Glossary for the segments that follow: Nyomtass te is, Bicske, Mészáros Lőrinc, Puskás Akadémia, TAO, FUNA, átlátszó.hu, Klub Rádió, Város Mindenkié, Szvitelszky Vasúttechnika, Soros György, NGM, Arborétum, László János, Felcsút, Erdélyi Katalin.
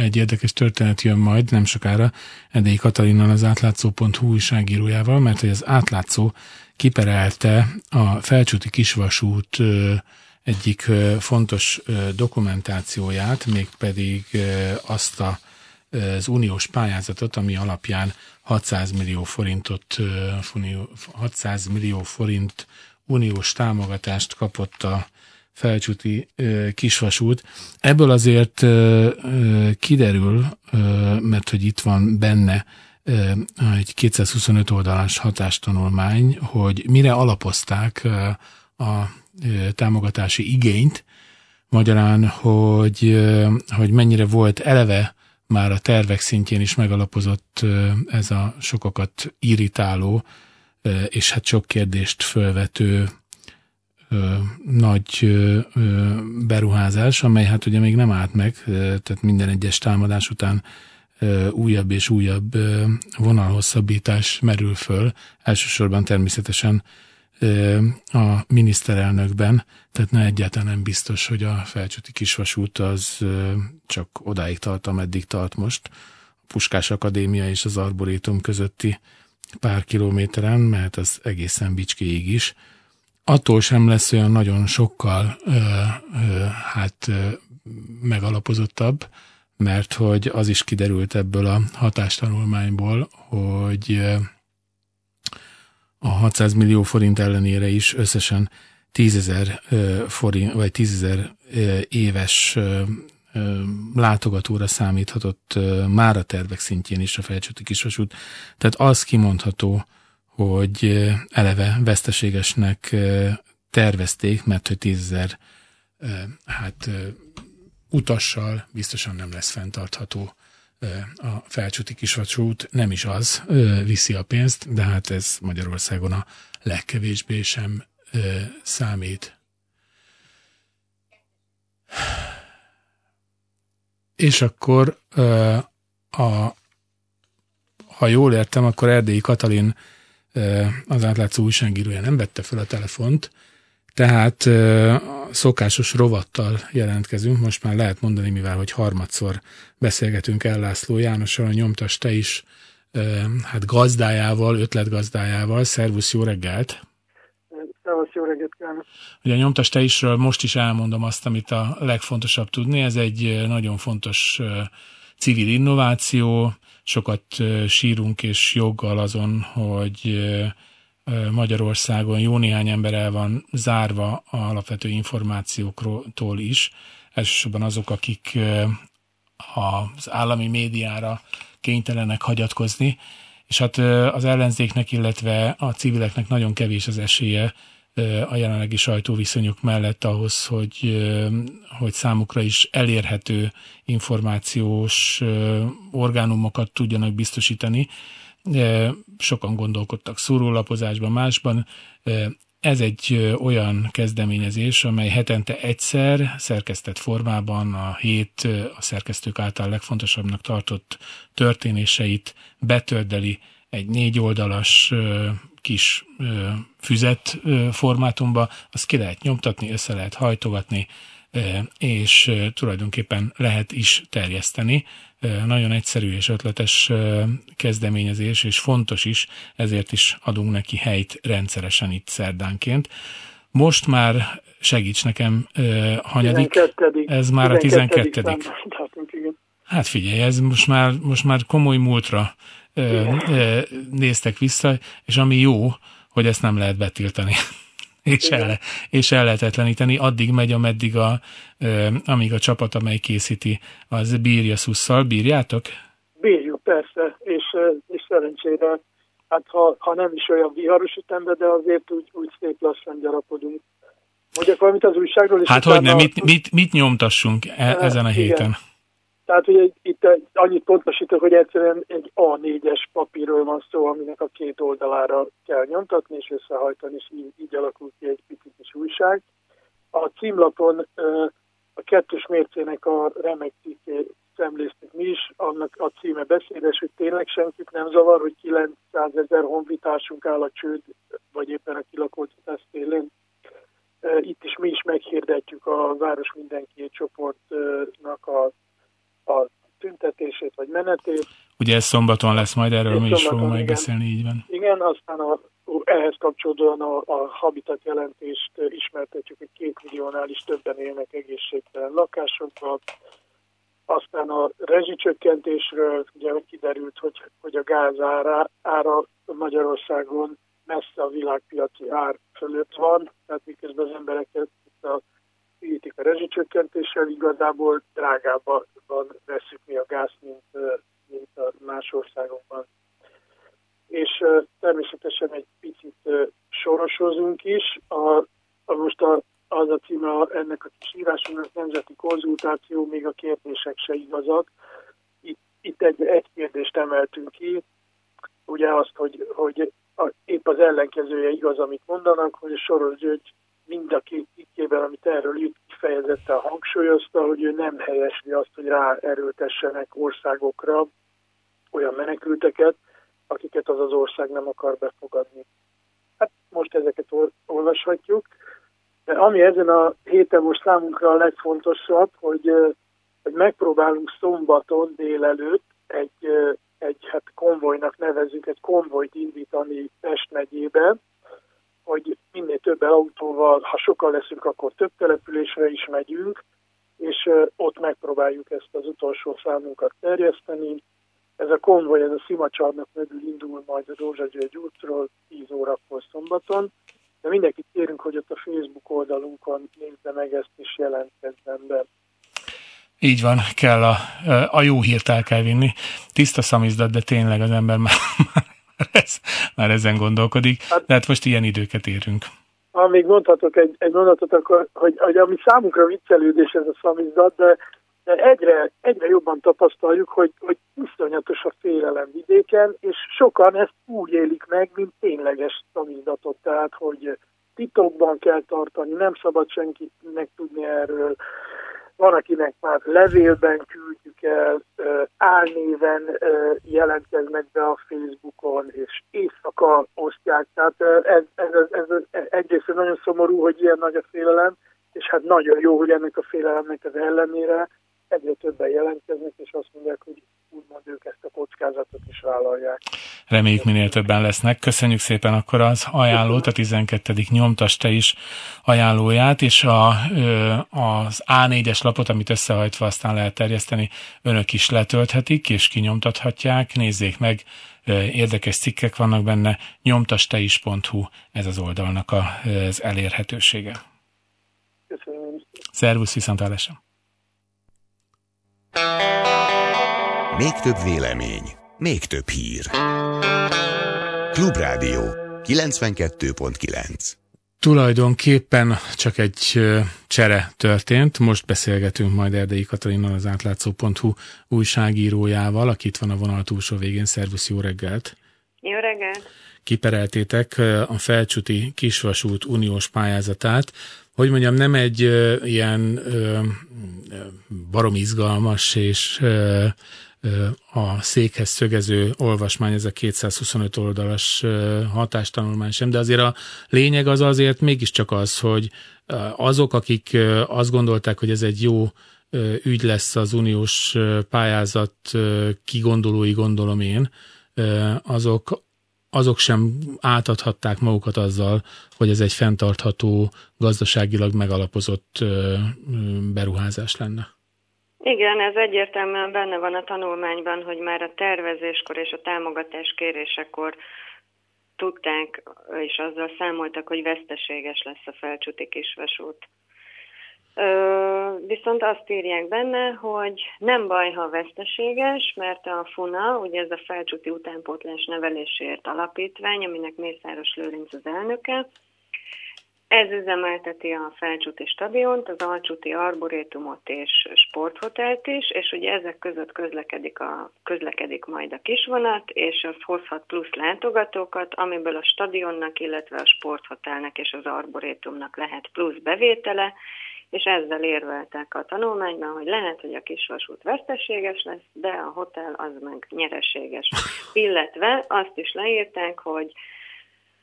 egy érdekes történet jön majd nem sokára Erdélyi Katalinnal, az átlátszó.hu újságírójával, mert hogy az átlátszó kiperelte a Felcsúti kisvasút egyik fontos dokumentációját, mégpedig azt az uniós pályázatot, ami alapján 600 millió forint uniós támogatást kapott a Felcsúti kisvasút. Ebből azért kiderül, mert hogy itt van benne egy 225 oldalas hatástanulmány, hogy mire alapozták a támogatási igényt, magyarán, hogy mennyire volt eleve már a tervek szintjén is megalapozott ez a sokakat irritáló és hát sok kérdést fölvető nagy beruházás, amely hát ugye még nem állt meg, tehát minden egyes támadás után újabb és újabb vonalhosszabbítás merül föl, elsősorban természetesen a miniszterelnökben, tehát egyáltalán nem biztos, hogy a Felcsúti kisvasút az csak odáig tart, ameddig tart most. A Puskás Akadémia és az Arborétum közötti pár kilométeren, mert az egészen Bicskéig is. Attól sem lesz olyan nagyon sokkal megalapozottabb, mert hogy az is kiderült ebből a hatástanulmányból, hogy a 600 millió forint ellenére is összesen 10 000 forint, vagy 10 000 éves látogatóra számíthatott már a tervek szintjén is a Felcsúti kisvasút. Tehát az kimondható, hogy eleve veszteségesnek tervezték, mert hogy 10 000 utassal biztosan nem lesz fenntartható a Felcsúti kisvasút, nem is az viszi a pénzt, de hát ez Magyarországon a legkevésbé sem számít. És akkor, ha jól értem, akkor Erdélyi Katalin, az átlátszó újságírója nem vette fel a telefont, tehát szokásos rovattal jelentkezünk, most már lehet mondani, mivel hogy harmadszor beszélgetünk el László Jánossal, a Nyomtass te is gazdájával, ötletgazdájával. Szervusz, jó reggelt! Szervusz, jó reggelt kívánok! Ugye a Nyomtass te isről most is elmondom azt, amit a legfontosabb tudni. Ez egy nagyon fontos civil innováció. Sokat sírunk és joggal azon, hogy Magyarországon jó néhány ember el van zárva az alapvető információktól is. Elsősorban azok, akik az állami médiára kénytelenek hagyatkozni. És hát az ellenzéknek, illetve a civileknek nagyon kevés az esélye a jelenlegi sajtóviszonyok mellett ahhoz, hogy számukra is elérhető információs orgánumokat tudjanak biztosítani. Sokan gondolkodtak szórólapozásban, másban. Ez egy olyan kezdeményezés, amely hetente egyszer szerkesztett formában a hét a szerkesztők által legfontosabbnak tartott történéseit betördeli egy 4 oldalas kis füzet formátumba, azt ki lehet nyomtatni, össze lehet hajtogatni, és tulajdonképpen lehet is terjeszteni. Nagyon egyszerű és ötletes kezdeményezés, és fontos is, ezért is adunk neki helyt rendszeresen itt szerdánként. Most már segíts nekem, hanyadik? 12. Ez már 12. a 12. Hát figyelj, ez most már komoly múltra néztek vissza, és ami jó, hogy ezt nem lehet betiltani. És ellehetetleníteni, addig megy, ameddig amíg a csapat, amely készíti, az bírja szusszal. Bírjátok? Bírjuk, persze, és szerencsére, hát ha nem is olyan viharos ütemben, de azért úgy szép lassan gyarapodunk. Mondjak valamit az újságról? Hát hogyne, mit nyomtassunk ezen a héten? Igen. Tehát ugye itt annyit pontosítok, hogy egyszerűen egy A4-es papírról van szó, aminek a 2 oldalára kell nyomtatni és összehajtani, és így alakul ki egy pici kis újság. A címlapon a 2-es mércének a remek cikkét szemléztük mi is, annak a címe beszédes, hogy tényleg senkit nem zavar, hogy 900 000 honvitársunk áll a csőd, vagy éppen a kilakoltatás szélén. Itt is mi is meghirdetjük a Város Mindenkié csoportnak a vagy menetét. Ugye ez szombaton lesz, majd erről mi is fogunk majd beszélni, így van. Igen, aztán ehhez kapcsolódóan a habitat jelentést ismertetjük, hogy 2 milliónál is többen élnek egészségtelen lakásokban. Aztán a rezsicsökkentésről ugye kiderült, hogy a gáz ára Magyarországon messze a világpiaci ár fölött van, tehát miközben az embereket ütik a rezsicsökkentéssel, igazából drágábban veszük mi a gáz, mint a más országokban. És természetesen egy picit sorosozunk is. Az a címe ennek a kis írásunknak, nemzeti konzultáció, még a kérdések se igazak. Itt egy kérdést emeltünk ki, ugye azt, hogy épp az ellenkezője igaz, amit mondanak, hogy Soros György mind a két cikkében, amit erről írt, kifejezetten hangsúlyozta, hogy ő nem helyesli azt, hogy ráerőltessenek országokra olyan menekülteket, akiket az az ország nem akar befogadni. Hát most ezeket olvashatjuk. De ami ezen a héten most számunkra a legfontosabb, hogy megpróbálunk szombaton délelőtt egy konvojnak nevezzük, egy konvojt indítani Pest megyében, hogy minél több autóval, ha sokan leszünk, akkor több településre is megyünk, és ott megpróbáljuk ezt az utolsó számunkat terjeszteni. Ez a konvoj, ez a Szimacsarnok mögül indul majd a Rózsa György útról 10 órakor szombaton, de mindenkit kérünk, hogy ott a Facebook oldalunkon nézze meg ezt, és jelentkezzen be. Így van, kell a jó hírt el kell vinni. Tiszta szamizdat, de tényleg az ember már ezen gondolkodik. Hát, de hát most ilyen időket érünk. Ha még mondhatok egy mondatot, akkor, hogy ami számunkra viccelődés ez a szamizdat, de egyre jobban tapasztaljuk, hogy iszonyatos a félelem vidéken, és sokan ezt úgy élik meg, mint tényleges szamizdatot. Tehát, hogy titokban kell tartani, nem szabad senkinek tudni erről. Van, akinek már levélben küldjük el, álnéven jelentkeznek be a Facebookon, és éjszaka osztják. Tehát ez egyrészt nagyon szomorú, hogy ilyen nagy a félelem, és hát nagyon jó, hogy ennek a félelemnek az ellenére egyre többen jelentkeznek, és azt mondják, hogy úgymond ők ezt a kockázatot is vállalják. Reméljük, minél többen lesznek. Köszönjük szépen akkor az ajánlót, a 12. Nyomtass te is ajánlóját, és az A4-es lapot, amit összehajtva aztán lehet terjeszteni, önök is letölthetik, és kinyomtathatják. Nézzék meg, érdekes cikkek vannak benne. nyomtassteis.hu, ez az oldalnak az elérhetősége. Köszönöm. Szervusz, viszontlátásra. Még több vélemény, még több hír. Klub Rádió 92.9. Tulajdonképpen csak egy csere történt. Most beszélgetünk majd Erdélyi Katalinnal, az átlátszó.hu újságírójával, aki itt van a vonal túlsó végén. Szervusz, jó reggelt! Jó reggelt! Kipereltétek a Felcsúti kisvasút uniós pályázatát. Hogy mondjam, nem egy ilyen barom izgalmas és a székhez szögező olvasmány, ez a 225 oldalas hatástanulmány sem, de azért a lényeg az azért mégiscsak az, hogy azok, akik azt gondolták, hogy ez egy jó ügy lesz az uniós pályázat kigondolói, gondolom én, azok sem átadhatták magukat azzal, hogy ez egy fenntartható, gazdaságilag megalapozott beruházás lenne. Igen, ez egyértelműen benne van a tanulmányban, hogy már a tervezéskor és a támogatás kérésekor tudták, és azzal számoltak, hogy veszteséges lesz a Felcsúti kisvasút. Viszont azt írják benne, hogy nem baj, ha veszteséges, mert a FUNA, ugye ez a Felcsúti utánpótlás nevelésért alapítvány, aminek Mészáros Lőrinc az elnöke, ez üzemelteti a Felcsúti stadiont, az Alcsúti Arborétumot és sporthotelt is, és ugye ezek között közlekedik majd a kisvonat, és az hozhat plusz látogatókat, amiből a stadionnak, illetve a sporthotelnek és az arborétumnak lehet plusz bevétele, és ezzel érveltek a tanulmányban, hogy lehet, hogy a kisvasút veszteséges lesz, de a hotel az meg nyereséges. Illetve azt is leírták, hogy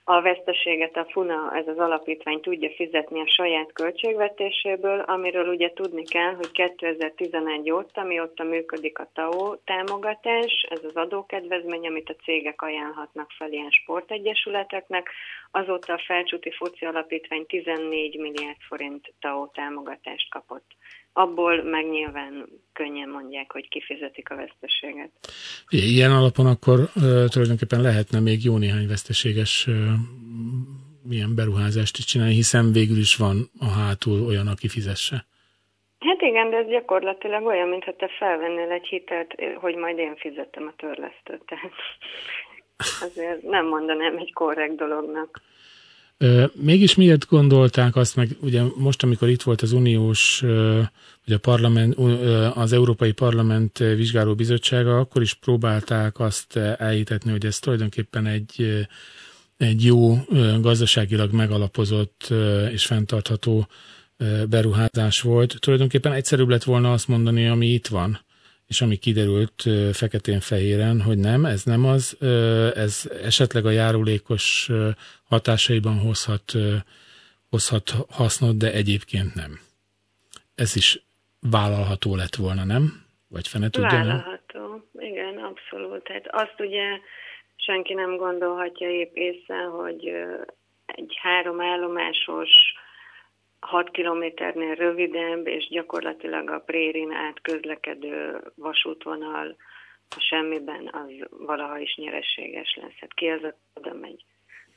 A veszteséget a FUNA, ez az alapítvány tudja fizetni a saját költségvetéséből, amiről ugye tudni kell, hogy 2011 óta, mióta működik a TAO támogatás, ez az adókedvezmény, amit a cégek ajánlhatnak fel ilyen sportegyesületeknek, azóta a Felcsúti Foci Alapítvány 14 milliárd forint TAO támogatást kapott. Abból meg nyilván könnyen mondják, hogy kifizetik a veszteséget. Ilyen alapon akkor tulajdonképpen lehetne még jó néhány veszteséges ilyen beruházást is csinálni, hiszen végül is van a hátul olyan, aki fizesse. Hát igen, de ez gyakorlatilag olyan, mintha te felvennél egy hitelt, hogy majd én fizettem a törlesztőt. Tehát azért nem mondanám egy korrekt dolognak. Mégis miért gondolták azt, meg ugye most, amikor itt volt az uniós, vagy a parlament, az Európai Parlament vizsgáló bizottsága, akkor is próbálták azt elhitetni, hogy ez tulajdonképpen egy jó, gazdaságilag megalapozott és fenntartható beruházás volt. Tulajdonképpen egyszerűbb lett volna azt mondani, ami itt van, és ami kiderült feketén-fehéren, hogy nem, ez nem az, ez esetleg a járulékos hatásaiban hozhat hasznot, de egyébként nem. Ez is vállalható lett volna, nem? Vagy fene tudja, nem? Vállalható, igen, abszolút. Tehát azt ugye senki nem gondolhatja épp észre, hogy egy 3 állomásos 6 kilométernél rövidebb, és gyakorlatilag a prérin át közlekedő vasútvonal a semmiben az valaha is nyereséges lesz. Hát ki az, oda megy?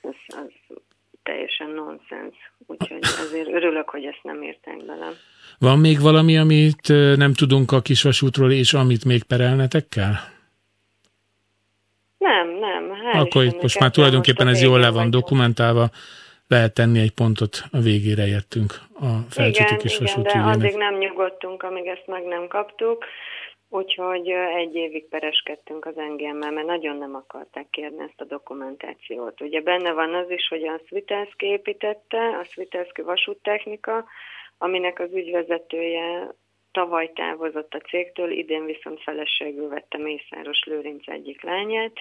Az teljesen nonsens. Úgyhogy azért örülök, hogy ezt nem írták velem. Van még valami, amit nem tudunk a kisvasútról, és amit még perelnetek kell? Nem. Akkor itt most már tulajdonképpen ez jól le van dokumentálva. Lehet tenni egy pontot, a végére értünk a Felcsúti Kisvasút ügyének. Addig nem nyugodtunk, amíg ezt meg nem kaptuk, úgyhogy 1 évig pereskedtünk az NGM-mel, mert nagyon nem akarták kérni ezt a dokumentációt. Ugye benne van az is, hogy a Szvitelszky építette, a Szvitelszky Vasúttechnika, aminek az ügyvezetője tavaly távozott a cégtől, idén viszont feleségül vette Mészáros Lőrinc egyik lányát,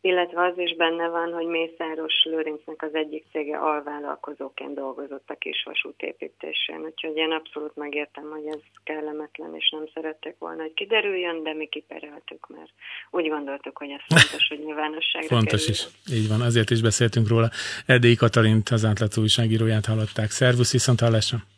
illetve az is benne van, hogy Mészáros Lőrincnek az egyik cége alvállalkozóként dolgozott a kisvasút építésén. Úgyhogy én abszolút megértem, hogy ez kellemetlen, és nem szerették volna, hogy kiderüljön, de mi kipereltük, mert úgy gondoltuk, hogy ez fontos, hogy nyilvánosságra fontos kerüljön. Is. Így van, azért is beszéltünk róla. Erdélyi Katalint, az Átlátszó újságíróját hallották. Szervusz, viszont hallásra!